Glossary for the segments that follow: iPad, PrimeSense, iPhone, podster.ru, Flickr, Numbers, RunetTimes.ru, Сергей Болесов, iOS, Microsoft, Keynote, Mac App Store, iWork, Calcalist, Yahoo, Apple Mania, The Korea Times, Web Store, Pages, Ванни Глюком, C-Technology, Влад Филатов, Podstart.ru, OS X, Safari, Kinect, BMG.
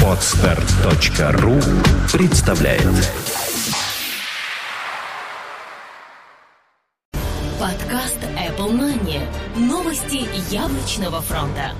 Podstart.ru представляет подкаст Apple Mania. Новости яблочного фронта.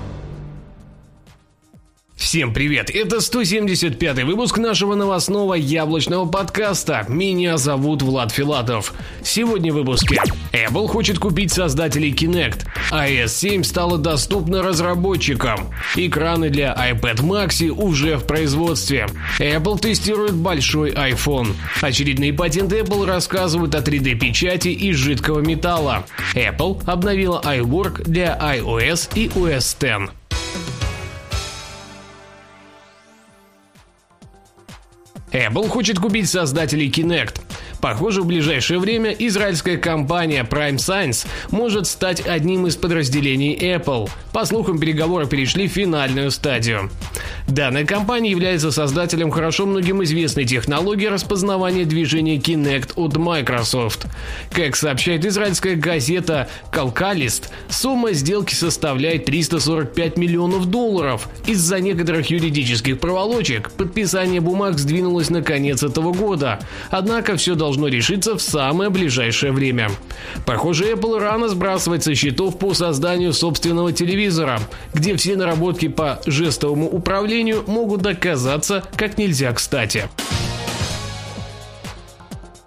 Всем привет! Это 175-й выпуск нашего новостного яблочного подкаста. Меня зовут Влад Филатов. Сегодня в выпуске. Apple хочет купить создателей Kinect. iOS 7 стало доступно разработчикам. Экраны для iPad Maxi уже в производстве. Apple тестирует большой iPhone. Очередные патенты Apple рассказывают о 3D-печати из жидкого металла. Apple обновила iWork для iOS и OS X. Apple хочет купить создателей Kinect. Похоже, в ближайшее время израильская компания PrimeSense может стать одним из подразделений Apple. По слухам, переговоры перешли в финальную стадию. Данная компания является создателем хорошо многим известной технологии распознавания движения Kinect от Microsoft. Как сообщает израильская газета Calcalist, сумма сделки составляет $345 миллионов. Из-за некоторых юридических проволочек подписание бумаг сдвинулось на конец этого года. Однако все должно решиться в самое ближайшее время. Похоже, Apple рано сбрасывает со счетов по созданию собственного телевизора, где все наработки по жестовому управлению могут оказаться как нельзя кстати.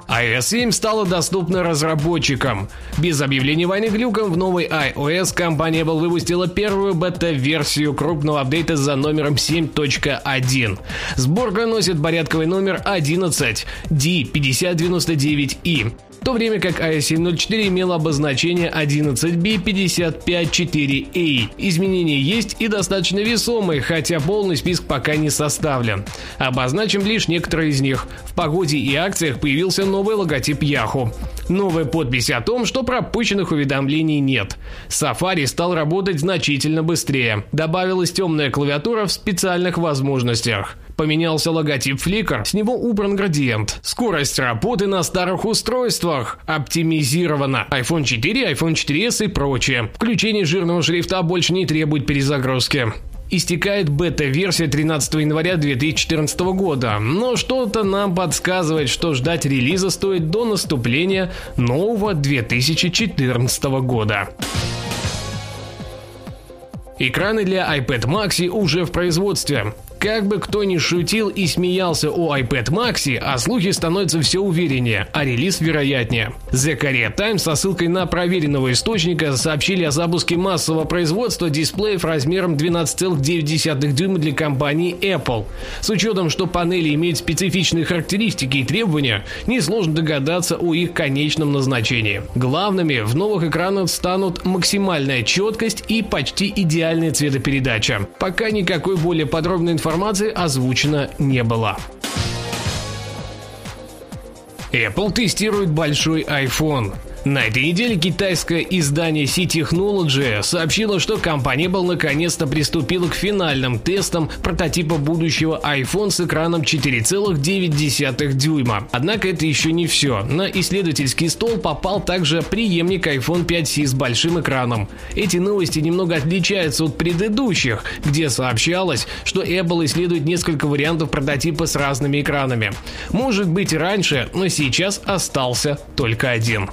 iOS 7 стала доступна разработчикам. Без объявления Ванни Глюком в новой iOS компания Apple выпустила первую бета-версию крупного апдейта за номером 7.1. Сборка носит порядковый номер 11 D5099i, в то время как iOS 7.04 имела обозначение 11B554A. Изменения есть и достаточно весомые, хотя полный список пока не составлен. Обозначим лишь некоторые из них. В погоде и акциях появился новый логотип Yahoo. Новая подпись о том, что пропущенных уведомлений нет. Safari стал работать значительно быстрее. Добавилась темная клавиатура в специальных возможностях. Поменялся логотип Flickr, с него убран градиент. Скорость работы на старых устройствах оптимизирована. iPhone 4, iPhone 4s и прочее. Включение жирного шрифта больше не требует перезагрузки. Истекает бета-версия 13 января 2014 года, но что-то нам подсказывает, что ждать релиза стоит до наступления нового 2014 года. Экраны для iPad Maxi уже в производстве. Как бы кто ни шутил и смеялся о iPad Maxi, а слухи становятся все увереннее, а релиз вероятнее. The Korea Times со ссылкой на проверенного источника сообщили о запуске массового производства дисплеев размером 12,9 дюйма для компании Apple. С учетом, что панели имеют специфичные характеристики и требования, несложно догадаться о их конечном назначении. Главными в новых экранах станут максимальная четкость и почти идеальная цветопередача. Пока никакой более подробной информации озвучено не было. Apple тестирует большой iPhone. На этой неделе китайское издание C-Technology сообщило, что компания Apple наконец-то приступила к финальным тестам прототипа будущего iPhone с экраном 4,9 дюйма. Однако это еще не все. На исследовательский стол попал также преемник iPhone 5C с большим экраном. Эти новости немного отличаются от предыдущих, где сообщалось, что Apple исследует несколько вариантов прототипа с разными экранами. Может быть, раньше, но сейчас остался только один.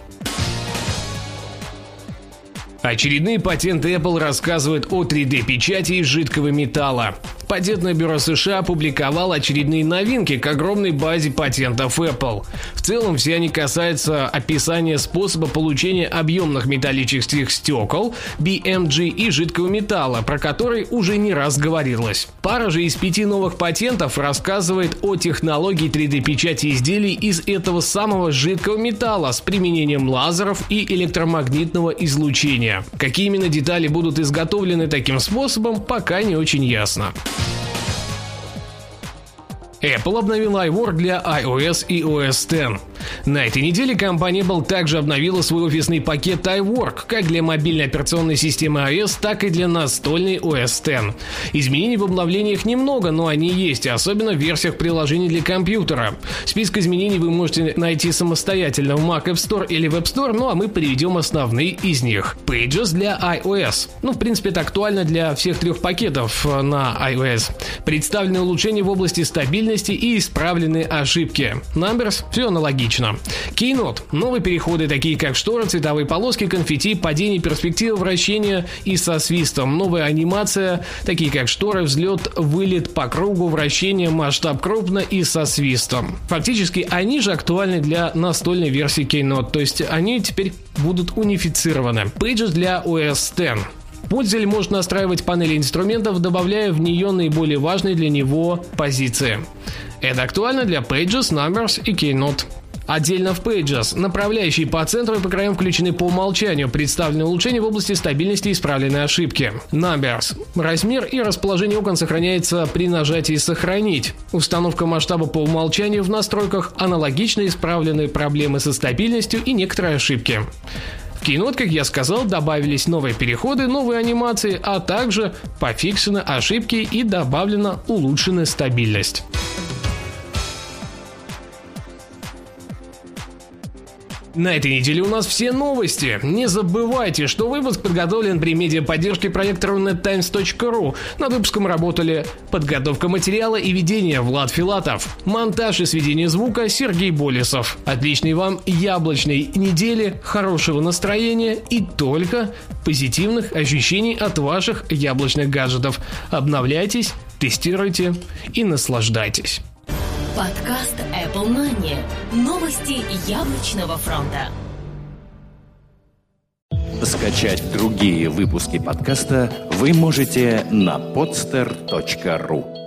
Очередные патенты Apple рассказывают о 3D-печати из жидкого металла. Патентное бюро США опубликовало очередные новинки к огромной базе патентов Apple. В целом все они касаются описания способа получения объемных металлических стекол, BMG и жидкого металла, про который уже не раз говорилось. Пара же из 5 новых патентов рассказывает о технологии 3D-печати изделий из этого самого жидкого металла с применением лазеров и электромагнитного излучения. Какие именно детали будут изготовлены таким способом, пока не очень ясно. Apple обновила iWork для iOS и OS X. На этой неделе компания Apple также обновила свой офисный пакет iWork как для мобильной операционной системы iOS, так и для настольной OS X. Изменений в обновлениях немного, но они есть, особенно в версиях приложений для компьютера. Список изменений вы можете найти самостоятельно в Mac App Store или Web Store, ну а мы приведем основные из них. Pages для iOS. В принципе, это актуально для всех трех пакетов на iOS. Представлены улучшения в области стабильности и исправлены ошибки. Numbers – все аналогично. Keynote – новые переходы, такие как шторы, цветовые полоски, конфетти, падение перспективы, вращение и со свистом. Новая анимация, такие как шторы, взлет, вылет по кругу, вращение, масштаб крупно и со свистом. Фактически, они же актуальны для настольной версии Keynote, то есть они теперь будут унифицированы. Pages для OS X. Пользователь может настраивать панели инструментов, добавляя в нее наиболее важные для него позиции. Это актуально для Pages, Numbers и Keynote. Отдельно в Pages. Направляющие по центру и по краям включены по умолчанию. Представлены улучшения в области стабильности и исправлены ошибки. Numbers. Размер и расположение окон сохраняется при нажатии «Сохранить». Установка масштаба по умолчанию в настройках. Аналогично исправлены проблемы со стабильностью и некоторые ошибки. В Keynote, как я сказал, добавились новые переходы, новые анимации, а также пофиксены ошибки и добавлена улучшенная стабильность. На этой неделе у нас все новости. Не забывайте, что выпуск подготовлен при медиаподдержке проекта RunetTimes.ru. Над выпуском работали подготовка материала и ведение Влад Филатов, монтаж и сведение звука Сергей Болесов. Отличной вам яблочной недели, хорошего настроения и только позитивных ощущений от ваших яблочных гаджетов. Обновляйтесь, тестируйте и наслаждайтесь. Подкаст Apple Mania. Новости яблочного фронта. Скачать другие выпуски подкаста вы можете на podster.ru.